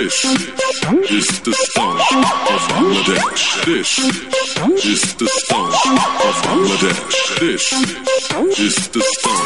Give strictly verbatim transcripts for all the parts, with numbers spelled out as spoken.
This is the song of Bangladesh. This is the song of Bangladesh. This is the song.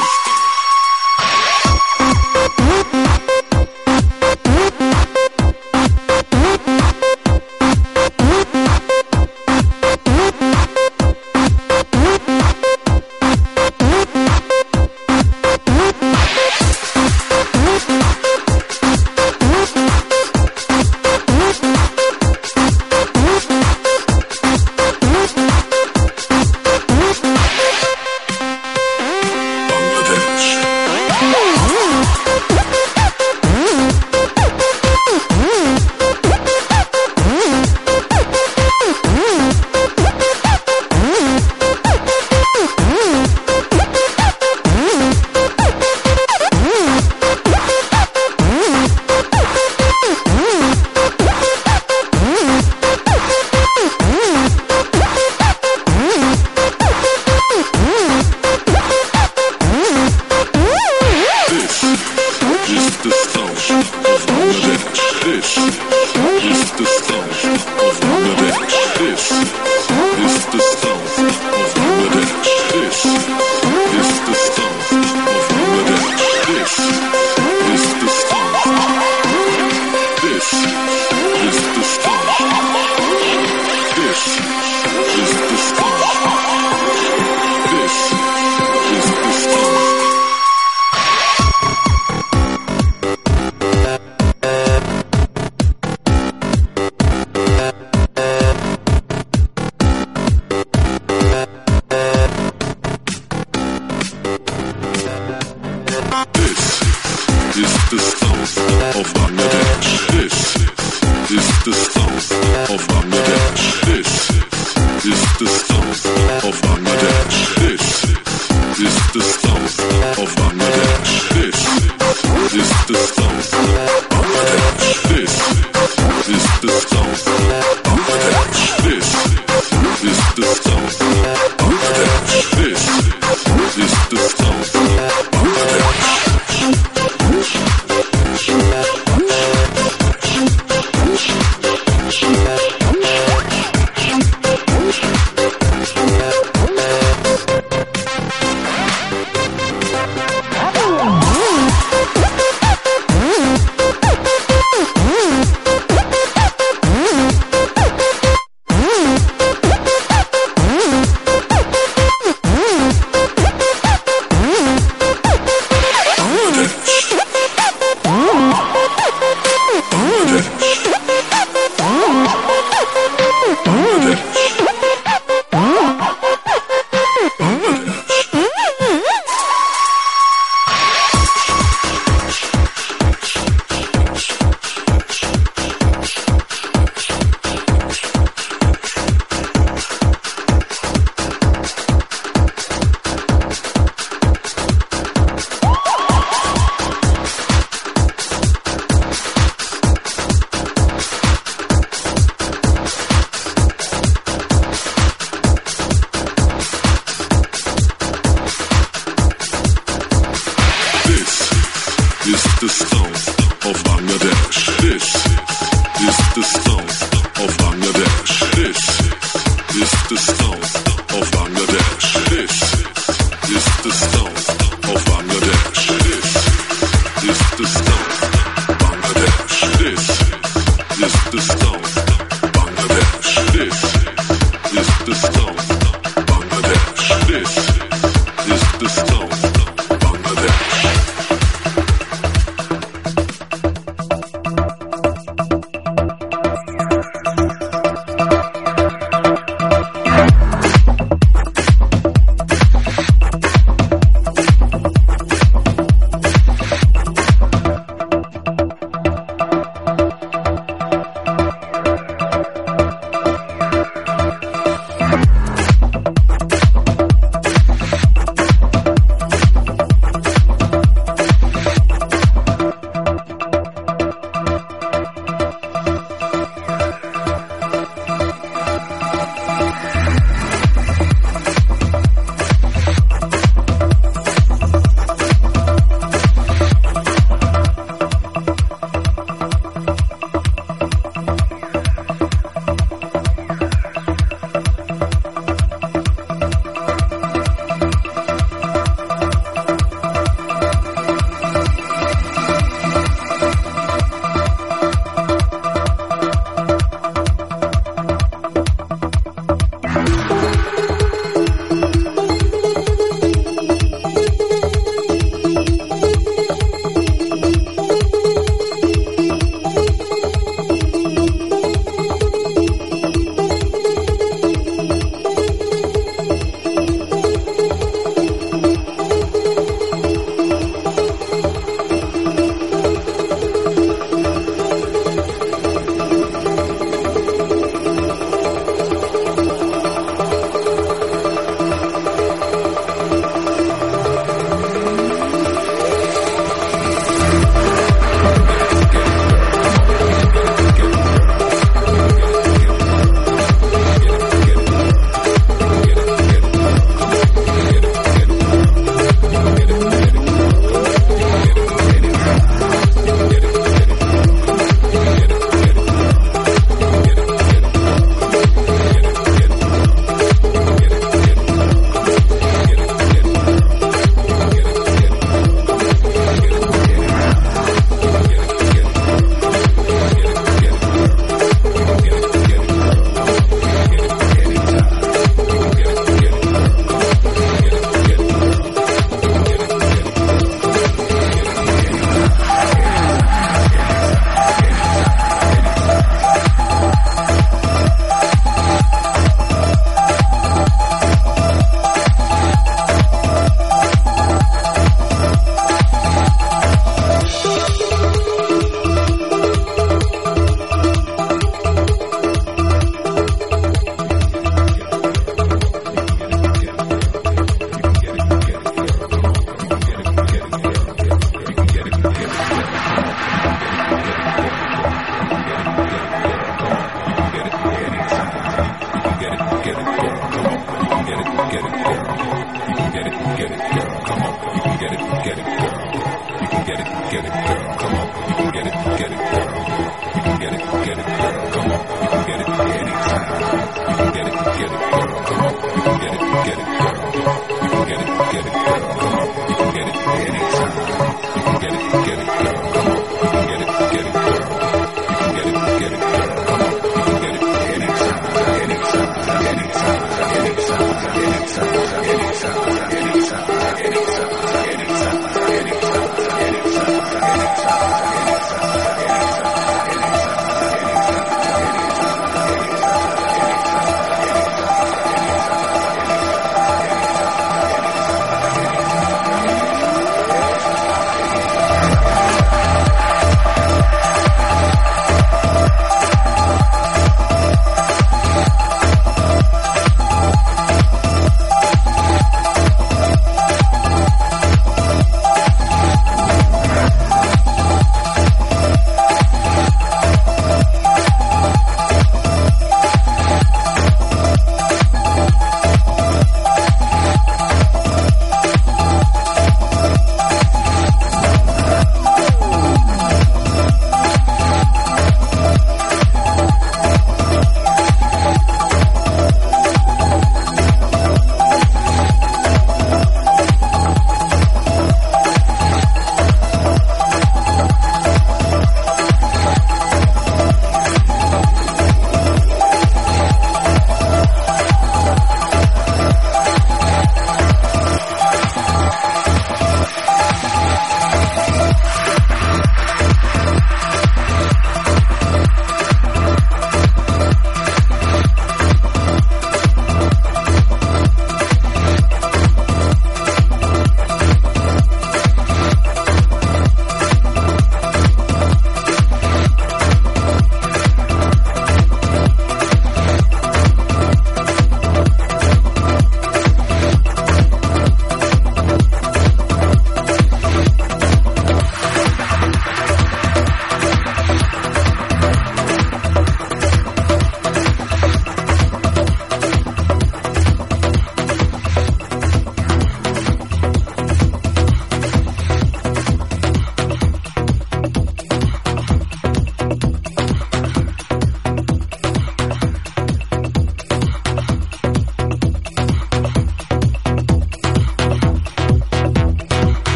get it, girl. Come on, you can get it, get it, girl. You can get it, get it, girl. Come on, you can get it, get it, girl. You can get it, get it, girl. Come on, you can get it anytime. You can get it, get it, girl. Come on, you can get it, get it, girl. You can get it, get it, girl. Come on, you can get it anytime. You can get it, get it, girl. Come on, you can get it, get it, girl. You can get it, get it, girl. Come on, you can get it anytime, anytime, anytime, anytime, anytime, anytime.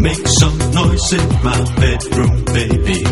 Make some noise in my bedroom, baby.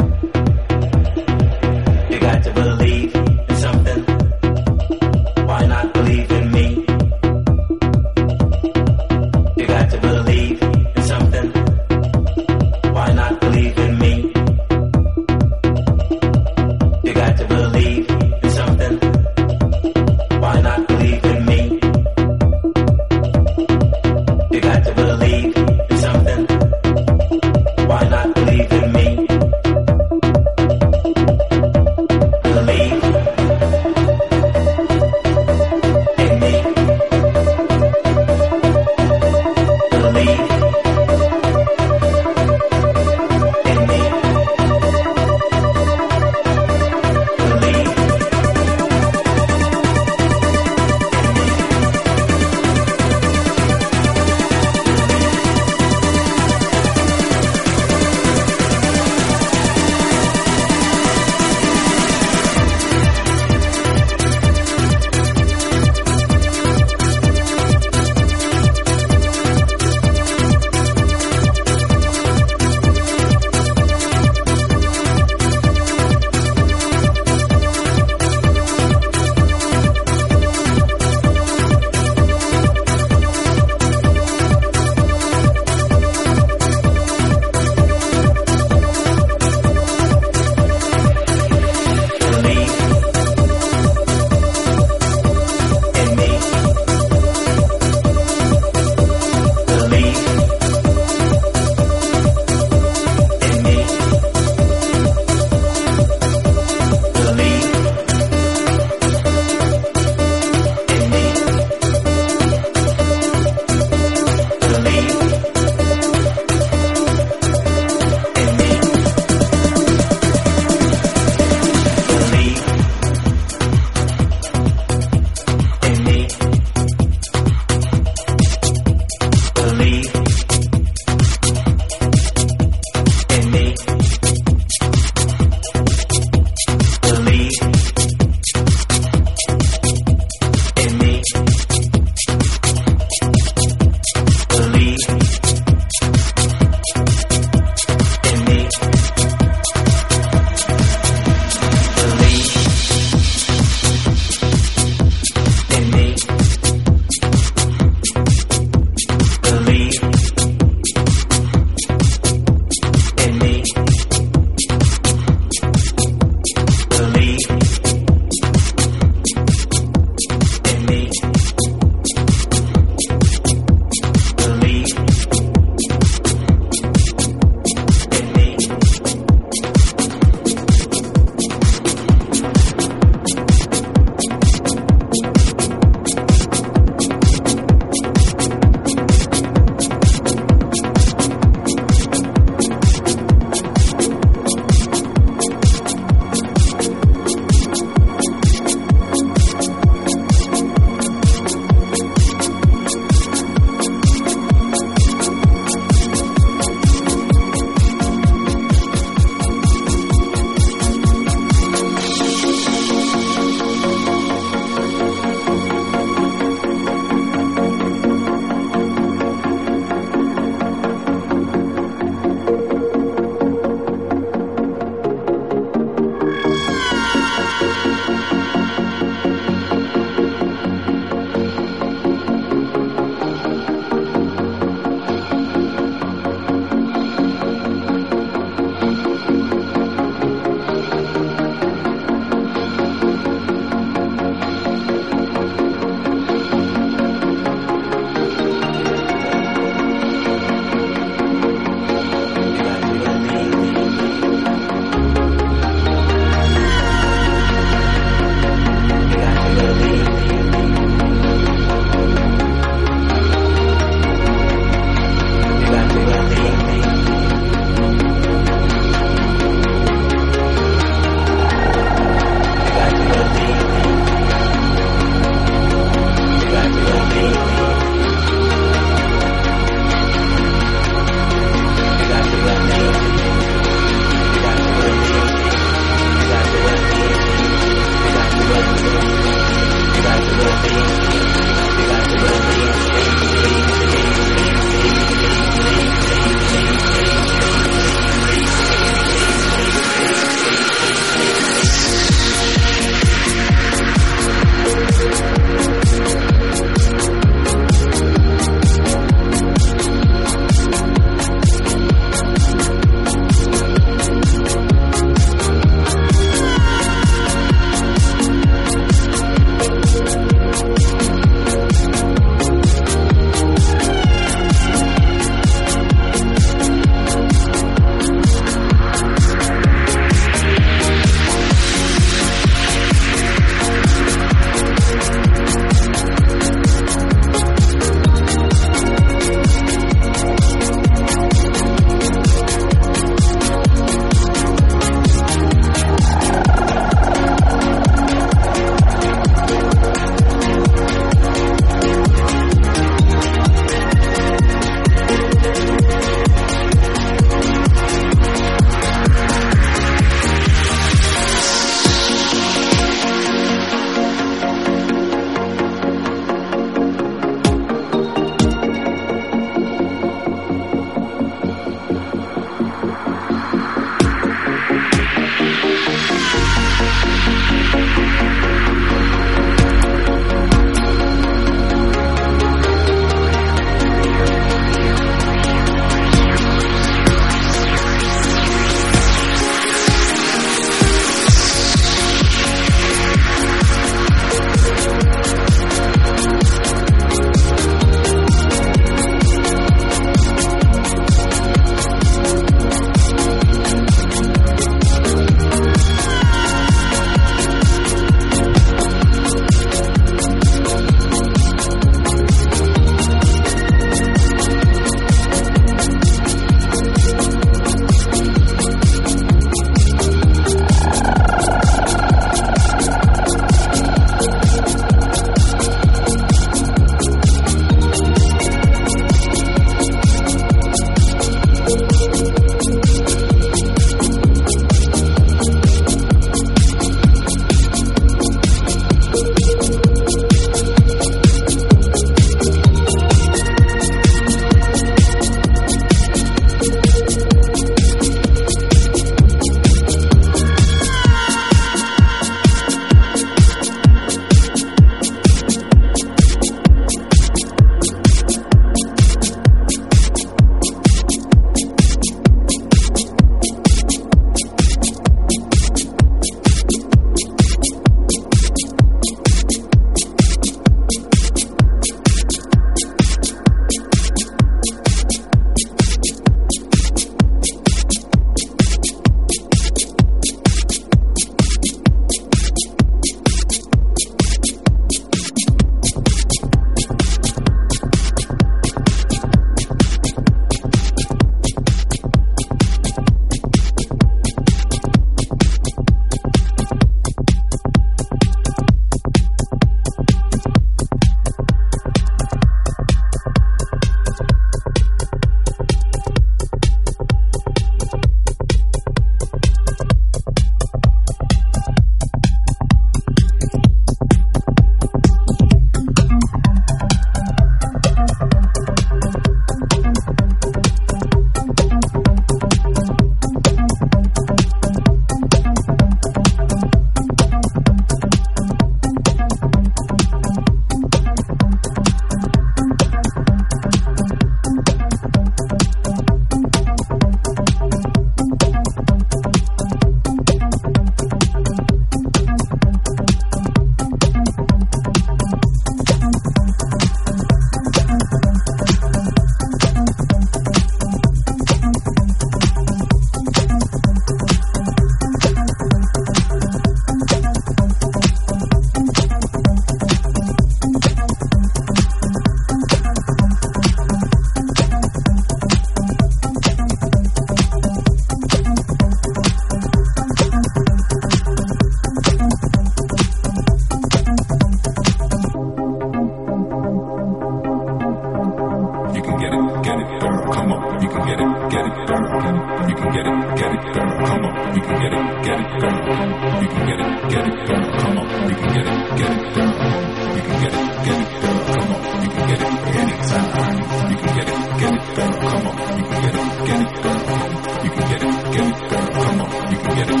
you can get it, get it, don't come up, you can get it, get it, don't come, you can get it, get it, don't come up, you can get it, get it, don't come, you can get it, get it, don't come up, you can get it, get it, don't come, you can get it, get it, don't come up, you can get it, get it, don't come, you can get it, get it, don't come up, you can get it, get it, don't come, you can get it, get it, don't come up, you can get it, get it, don't come, you can get it, get it, don't come up, you can get it,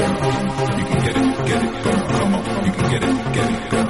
get it, don't come, you can get it, get it, don't come up, you can get it, get it, don't come.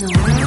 Oh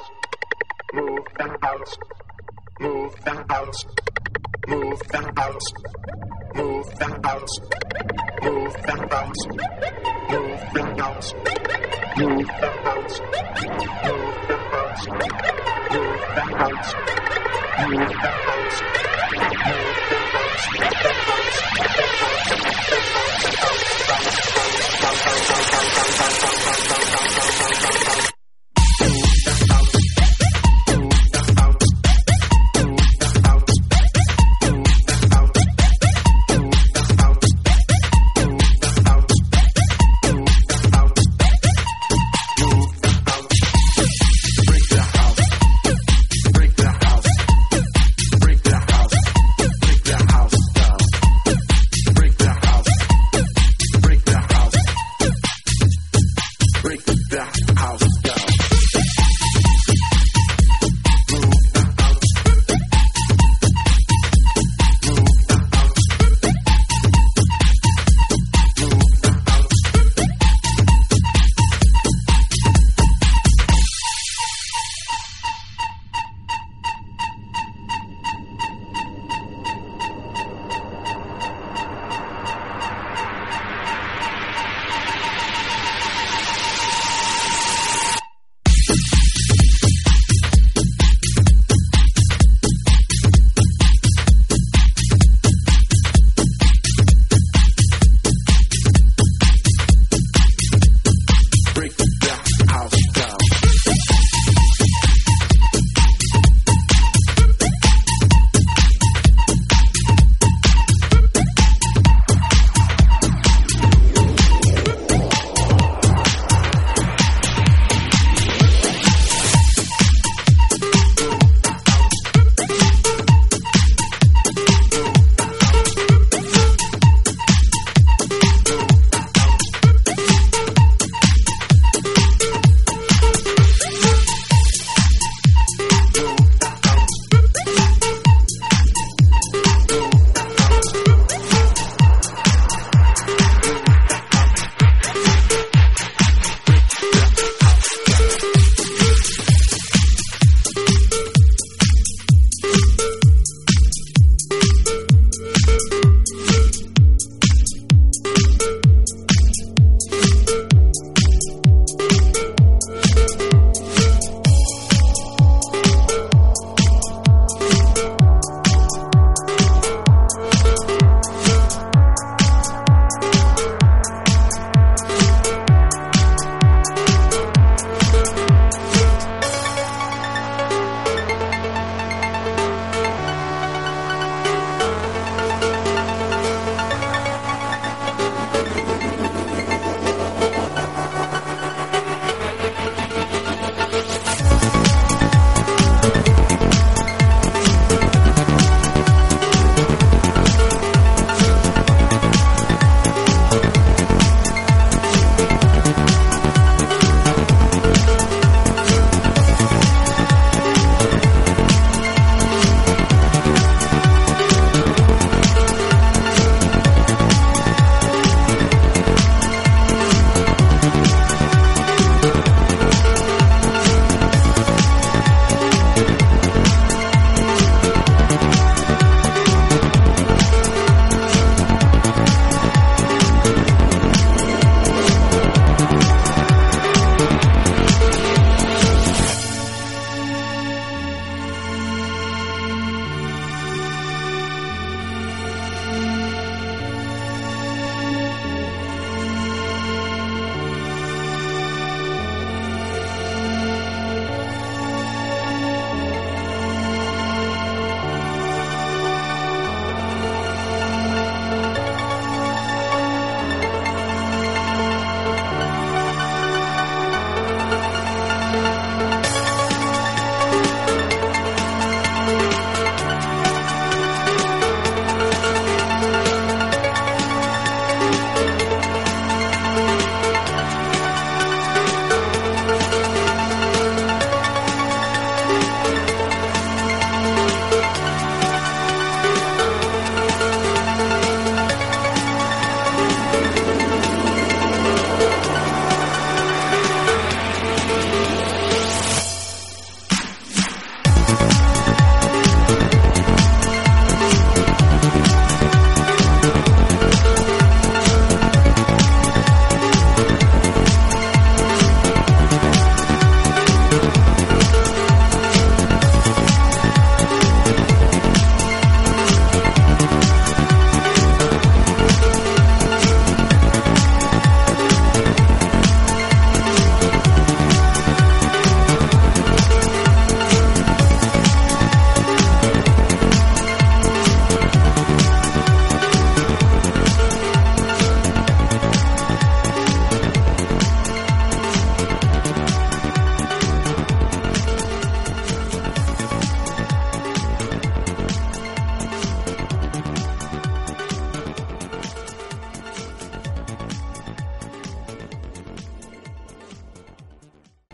bounce, move and bounce, move and bounce, move and bounce, move and bounce, move and bounce, move and bounce, move and bounce, move and bounce, move and bounce, move and bounce, move and bounce, move and bounce.